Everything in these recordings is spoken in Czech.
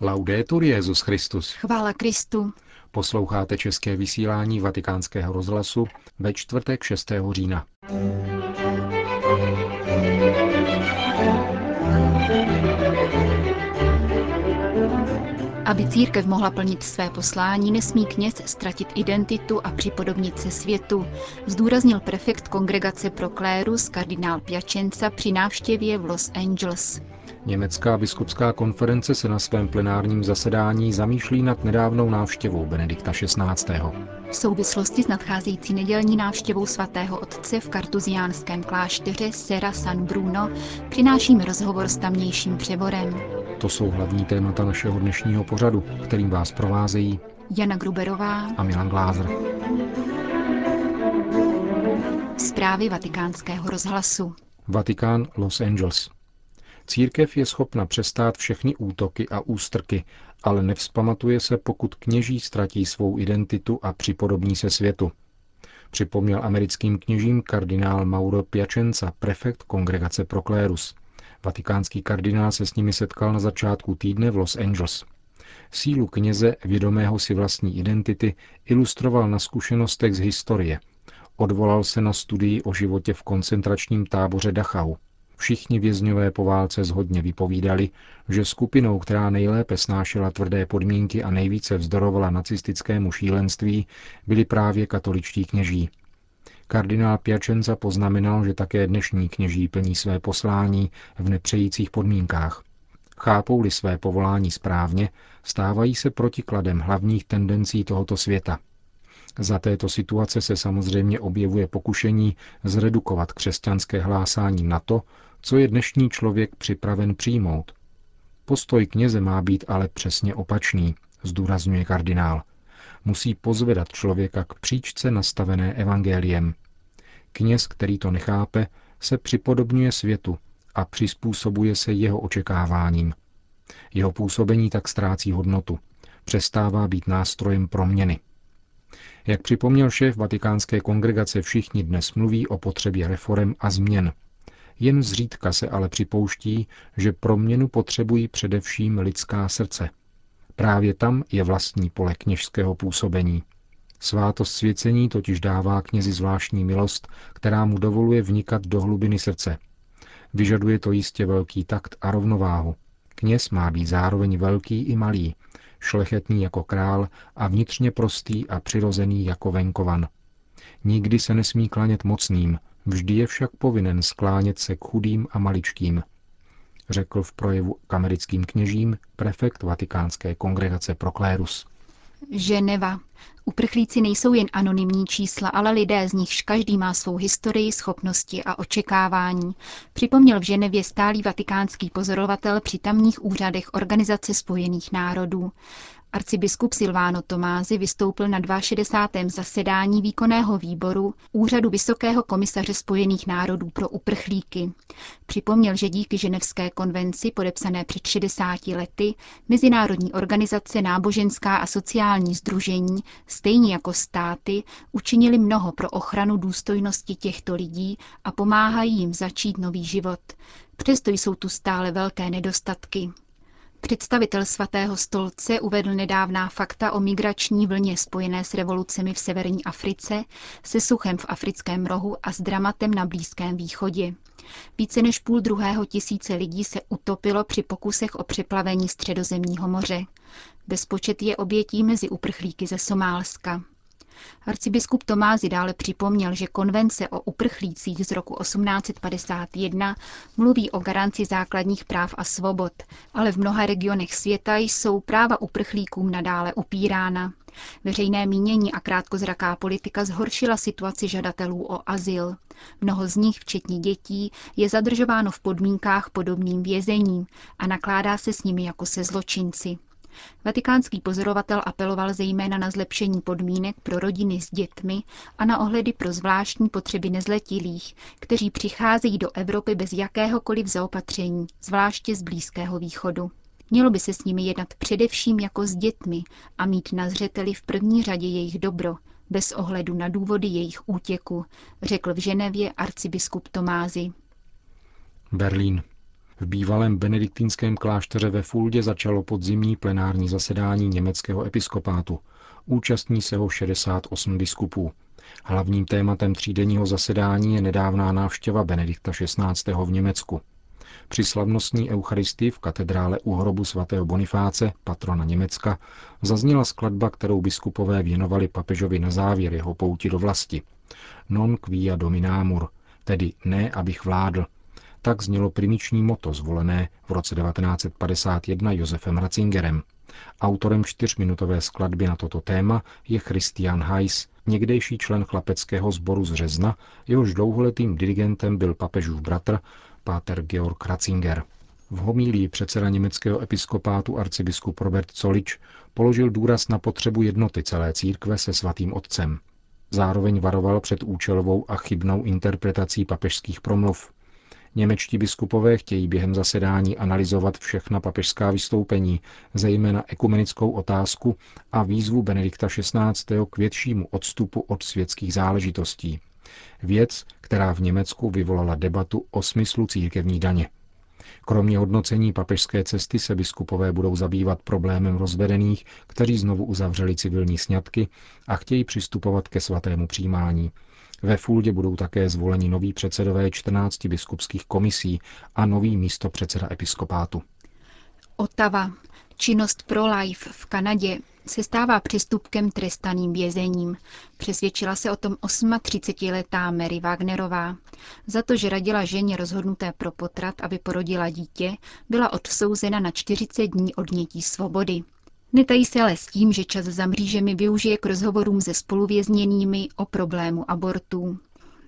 Laudetur Jesus Christus. Chvála Kristu. Posloucháte české vysílání Vatikánského rozhlasu ve čtvrtek 6. října. Aby církev mohla plnit své poslání, nesmí kněz ztratit identitu a připodobnit se světu, zdůraznil prefekt kongregace Proclérus kardinál Piacenza při návštěvě v Los Angeles. Německá biskupská konference se na svém plenárním zasedání zamýšlí nad nedávnou návštěvou Benedikta XVI. V souvislosti s nadcházející nedělní návštěvou svatého otce v kartuziánském klášteře Serra San Bruno přinášíme rozhovor s tamnějším přeborem. To jsou hlavní témata našeho dnešního pořadu, kterým vás provázejí Jana Gruberová a Milan Glázer. Zprávy Vatikánského rozhlasu. Vatikán, Los Angeles. Církev je schopna přestát všechny útoky a ústrky, ale nevzpamatuje se, pokud kněží ztratí svou identitu a připodobní se světu. Připomněl americkým kněžím kardinál Mauro Piacenza, prefekt kongregace Proclérus. Vatikánský kardinál se s nimi setkal na začátku týdne v Los Angeles. Sílu kněze, vědomého si vlastní identity, ilustroval na zkušenostech z historie. Odvolal se na studii o životě v koncentračním táboře Dachau. Všichni vězňové po válce shodně vypovídali, že skupinou, která nejlépe snášela tvrdé podmínky a nejvíce vzdorovala nacistickému šílenství, byli právě katoličtí kněží. Kardinál Piacenza poznamenal, že také dnešní kněží plní své poslání v nepřejících podmínkách. Chápou-li své povolání správně, stávají se protikladem hlavních tendencí tohoto světa. Za této situace se samozřejmě objevuje pokušení zredukovat křesťanské hlásání na to, co je dnešní člověk připraven přijmout. Postoj kněze má být ale přesně opačný, zdůrazňuje kardinál. Musí pozvedat člověka k příčce nastavené evangeliem. Kněz, který to nechápe, se připodobňuje světu a přizpůsobuje se jeho očekáváním. Jeho působení tak ztrácí hodnotu, přestává být nástrojem proměny. Jak připomněl šéf Vatikánské kongregace, všichni dnes mluví o potřebě reforem a změn. Jen zřídka se ale připouští, že proměnu potřebují především lidská srdce. Právě tam je vlastní pole kněžského působení. Svátost svěcení totiž dává knězi zvláštní milost, která mu dovoluje vnikat do hlubiny srdce. Vyžaduje to jistě velký takt a rovnováhu. Kněz má být zároveň velký i malý, šlechetný jako král a vnitřně prostý a přirozený jako venkovan. Nikdy se nesmí klanět mocným, vždy je však povinen sklánět se k chudým a maličkým, řekl v projevu k americkým kněžím prefekt Vatikánské kongregace Proclérus. Ženeva. Uprchlíci nejsou jen anonymní čísla, ale lidé, z nichž každý má svou historii, schopnosti a očekávání. Připomněl v Ženevě stálý vatikánský pozorovatel při tamních úřadech Organizace spojených národů. Arcibiskup Silvano Tomasi vystoupil na 62. zasedání výkonného výboru Úřadu Vysokého komisaře Spojených národů pro uprchlíky. Připomněl, že díky Ženevské konvenci, podepsané před 60 lety, mezinárodní organizace, náboženská a sociální sdružení, stejně jako státy, učinili mnoho pro ochranu důstojnosti těchto lidí a pomáhají jim začít nový život. Přesto jsou tu stále velké nedostatky. Představitel Svatého stolce uvedl nedávná fakta o migrační vlně spojené s revolucemi v severní Africe, se suchem v africkém rohu a s dramatem na Blízkém východě. Více než 1,5 tisíce lidí se utopilo při pokusech o přeplavení Středozemního moře. Bezpočet je obětí mezi uprchlíky ze Somálska. Arcibiskup Tomasi dále připomněl, že konvence o uprchlících z roku 1851 mluví o garanci základních práv a svobod, ale v mnoha regionech světa jsou práva uprchlíkům nadále upírána. Veřejné mínění a krátkozraká politika zhoršila situaci žadatelů o azyl. Mnoho z nich, včetně dětí, je zadržováno v podmínkách podobným vězením a nakládá se s nimi jako se zločinci. Vatikánský pozorovatel apeloval zejména na zlepšení podmínek pro rodiny s dětmi a na ohledy pro zvláštní potřeby nezletilých, kteří přicházejí do Evropy bez jakéhokoliv zaopatření, zvláště z Blízkého východu. Mělo by se s nimi jednat především jako s dětmi a mít na zřeteli v první řadě jejich dobro, bez ohledu na důvody jejich útěku, řekl v Ženevě arcibiskup Tomasi. Berlín. V bývalém benediktínském klášteře ve Fuldě začalo podzimní plenární zasedání německého episkopátu. Účastní se ho 68 biskupů. Hlavním tématem třídenního zasedání je nedávná návštěva Benedikta XVI. V Německu. Při slavnostní eucharistii v katedrále u hrobu sv. Bonifáce, patrona Německa, zazněla skladba, kterou biskupové věnovali papežovi na závěr jeho pouti do vlasti. Non quia dominamur, tedy ne, abych vládl. Tak znělo primiční motto zvolené v roce 1951 Josefem Ratzingerem. Autorem čtyřminutové skladby na toto téma je Christian Heiss, někdejší člen chlapeckého sboru z Řezna, jehož dlouholetým dirigentem byl papežův bratr, páter Georg Ratzinger. V homílii předseda německého episkopátu arcibiskup Robert Zolič položil důraz na potřebu jednoty celé církve se svatým otcem. Zároveň varoval před účelovou a chybnou interpretací papežských promluv. Němečtí biskupové chtějí během zasedání analyzovat všechna papežská vystoupení, zejména ekumenickou otázku a výzvu Benedikta XVI. K většímu odstupu od světských záležitostí. Věc, která v Německu vyvolala debatu o smyslu církevní daně. Kromě hodnocení papežské cesty se biskupové budou zabývat problémem rozvedených, kteří znovu uzavřeli civilní sňatky a chtějí přistupovat ke svatému přijímání. Ve Fuldě budou také zvoleni noví předsedové 14 biskupských komisí a nový místopředseda episkopátu. Ottawa. Činnost pro life v Kanadě se stává přestupkem trestaným vězením. Přesvědčila se o tom 38letá Mary Wagnerová. Za to, že radila ženě rozhodnuté pro potrat, aby porodila dítě, byla odsouzena na 40 dní odnětí svobody. Netají se ale s tím, že čas za mřížemi využije k rozhovorům se spoluvězněnými o problému abortů.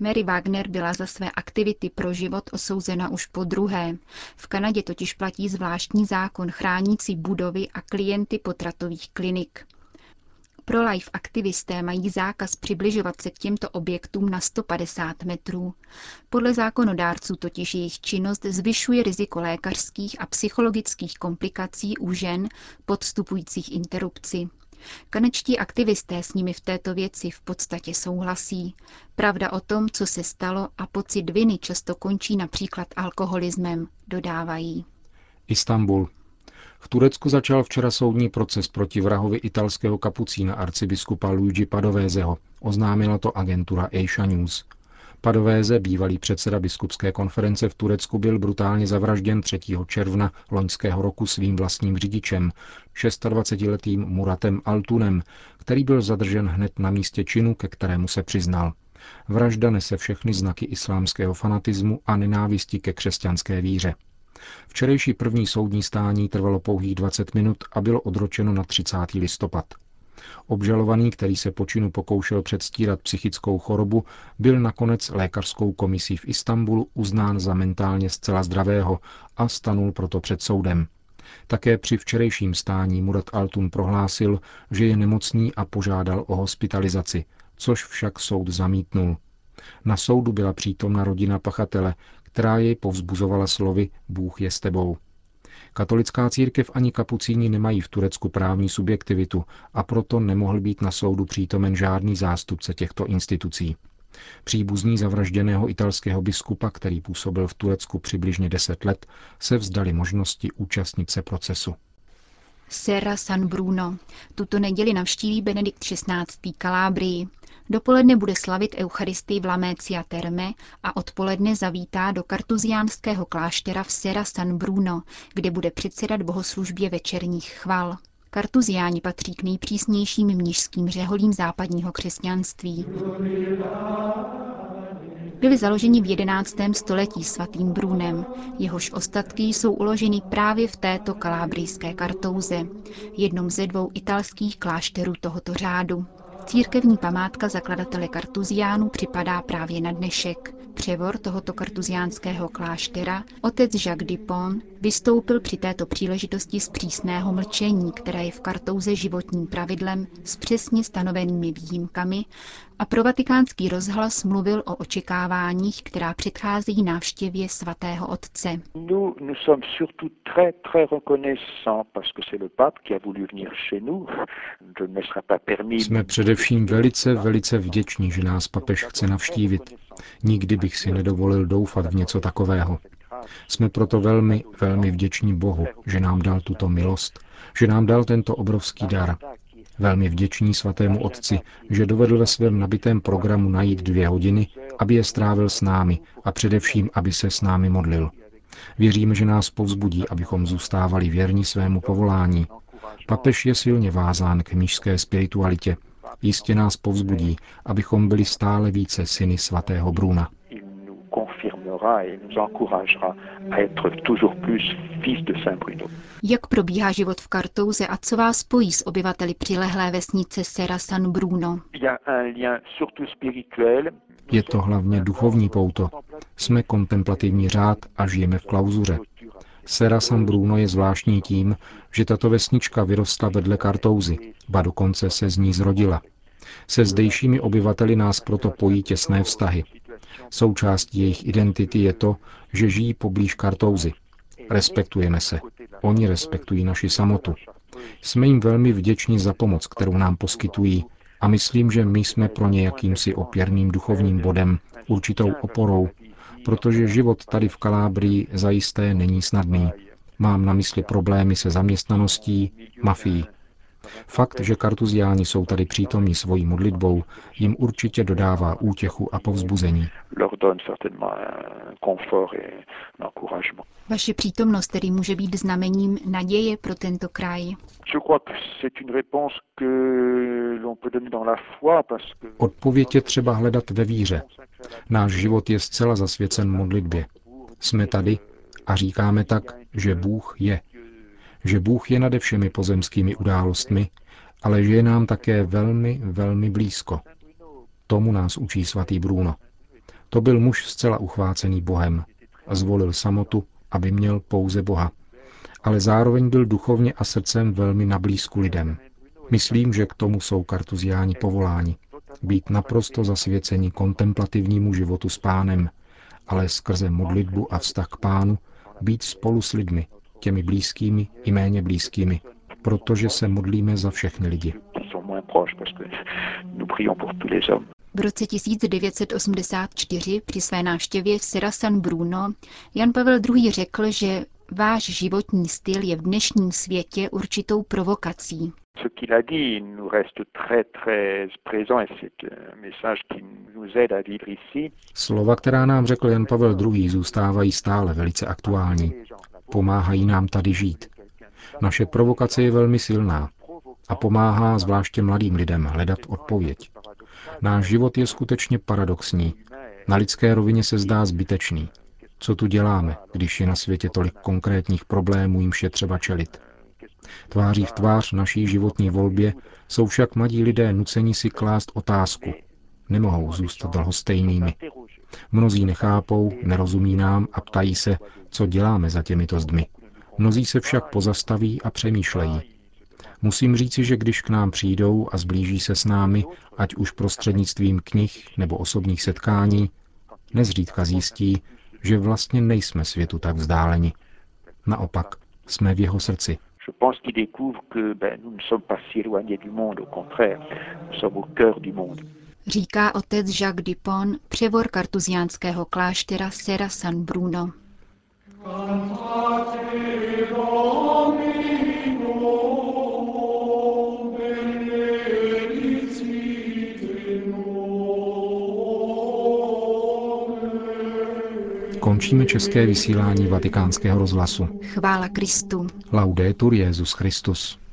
Mary Wagner byla za své aktivity pro život osouzena už po druhé. V Kanadě totiž platí zvláštní zákon chránící budovy a klienty potratových klinik. Pro-life aktivisté mají zákaz přibližovat se k těmto objektům na 150 metrů. Podle zákonodárců totiž jejich činnost zvyšuje riziko lékařských a psychologických komplikací u žen podstupujících interrupci. Kanadští aktivisté s nimi v této věci v podstatě souhlasí. Pravda o tom, co se stalo, a pocit viny často končí například alkoholismem, dodávají. Istanbul. V Turecku začal včera soudní proces proti vrahovi italského kapucína arcibiskupa Luigi Padovézeho. Oznámila to agentura Asia News. Padovéze, bývalý předseda biskupské konference v Turecku, byl brutálně zavražděn 3. června loňského roku svým vlastním řidičem, 26letým Muratem Altunem, který byl zadržen hned na místě činu, ke kterému se přiznal. Vražda nese všechny znaky islámského fanatismu a nenávisti ke křesťanské víře. Včerejší první soudní stání trvalo pouhých 20 minut a bylo odročeno na 30. listopad. Obžalovaný, který se po činu pokoušel předstírat psychickou chorobu, byl nakonec lékařskou komisí v Istanbulu uznán za mentálně zcela zdravého a stanul proto před soudem. Také při včerejším stání Murat Altun prohlásil, že je nemocný a požádal o hospitalizaci, což však soud zamítnul. Na soudu byla přítomna rodina pachatele, která jej povzbuzovala slovy Bůh je s tebou. Katolická církev ani kapucíni nemají v Turecku právní subjektivitu a proto nemohl být na soudu přítomen žádný zástupce těchto institucí. Příbuzní zavražděného italského biskupa, který působil v Turecku přibližně 10 let, se vzdali možnosti účastnit se procesu. Serra San Bruno. Tuto neděli navštíví Benedikt XVI. Kalábrii. Dopoledne bude slavit eucharistii v Lamecia Terme a odpoledne zavítá do kartuziánského kláštera v Serra San Bruno, kde bude předsedat bohoslužbě večerních chval. Kartuziáni patří k nejpřísnějším mnišským řeholím západního křesťanství. Byli založeni v 11. století svatým Brunem. Jehož ostatky jsou uloženy právě v této kalábrijské Kartouze, jednom ze dvou italských klášterů tohoto řádu. Církevní památka zakladatele kartuziánů připadá právě na dnešek. Převor tohoto kartuziánského kláštera, otec Jacques Dupont, vystoupil při této příležitosti z přísného mlčení, které je v Kartouze životním pravidlem s přesně stanovenými výjimkami, a pro vatikánský rozhlas mluvil o očekáváních, která předcházejí návštěvě svatého otce. Jsme především velice vděční, že nás papež chce navštívit. Nikdy bych si nedovolil doufat v něco takového. Jsme proto velmi, velmi vděční Bohu, že nám dal tuto milost, že nám dal tento obrovský dar. Velmi vděční svatému otci, že dovedl ve svém nabitém programu najít 2 hodiny, aby je strávil s námi a především, aby se s námi modlil. Věřím, že nás povzbudí, abychom zůstávali věrni svému povolání. Papež je silně vázán k mnišské spiritualitě. Jistě nás povzbudí, abychom byli stále více syny svatého Bruna. Jak probíhá život v Kartouze a co vás spojí s obyvateli přilehlé vesnice Serra San Bruno? Je to hlavně duchovní pouto. Jsme kontemplativní řád a žijeme v klauzuře. Serra San Bruno je zvláštní tím, že tato vesnička vyrostla vedle Kartouzy, ba dokonce se z ní zrodila. Se zdejšími obyvateli nás proto pojí těsné vztahy. Součástí jejich identity je to, že žijí poblíž Kartouzy. Respektujeme se. Oni respektují naši samotu. Jsme jim velmi vděční za pomoc, kterou nám poskytují, a myslím, že my jsme pro ně jakýmsi opěrným duchovním bodem, určitou oporou, protože život tady v Kalábrii zajisté není snadný. Mám na mysli problémy se zaměstnaností, mafií. Fakt, že Kartuziáni jsou tady přítomní svojí modlitbou, jim určitě dodává útěchu a povzbuzení. Vaše přítomnost tedy může být znamením naděje pro tento kraj. Odpověď je třeba hledat ve víře. Náš život je zcela zasvěcen modlitbě. Jsme tady a říkáme tak, že Bůh je. Že Bůh je nade všemi pozemskými událostmi, ale že je nám také velmi, velmi blízko. Tomu nás učí svatý Bruno. To byl muž zcela uchvácený Bohem. Zvolil samotu, aby měl pouze Boha. Ale zároveň byl duchovně a srdcem velmi nablízku lidem. Myslím, že k tomu jsou Kartuziáni povoláni. Být naprosto zasvěceni kontemplativnímu životu s Pánem, ale skrze modlitbu a vztah k Pánu být spolu s lidmi, těmi blízkými i méně blízkými, protože se modlíme za všechny lidi. V roce 1984 při své návštěvě v Serra San Bruno Jan Pavel II. Řekl, že váš životní styl je v dnešním světě určitou provokací. Slova, která nám řekl Jan Pavel II., zůstávají stále velice aktuální. Pomáhají nám tady žít. Naše provokace je velmi silná a pomáhá zvláště mladým lidem hledat odpověď. Náš život je skutečně paradoxní. Na lidské rovině se zdá zbytečný. Co tu děláme, když je na světě tolik konkrétních problémů, jimž je třeba čelit? Tváří v tvář naší životní volbě jsou však mladí lidé nuceni si klást otázku. Nemohou zůstat dlhostejnými. Mnozí nechápou, nerozumí nám a ptají se, co děláme za těmito zdmi. Mnozí se však pozastaví a přemýšlejí. Musím říci, že když k nám přijdou a zblíží se s námi, ať už prostřednictvím knih nebo osobních setkání, nezřídka zjistí, že vlastně nejsme světu tak vzdáleni. Naopak, jsme v jeho srdci. Říká otec Jacques Dupont, převor kartuziánského kláštera Serra San Bruno. Končíme české vysílání Vatikánského rozhlasu. Chvála Kristu. Laudetur Jesus Christus.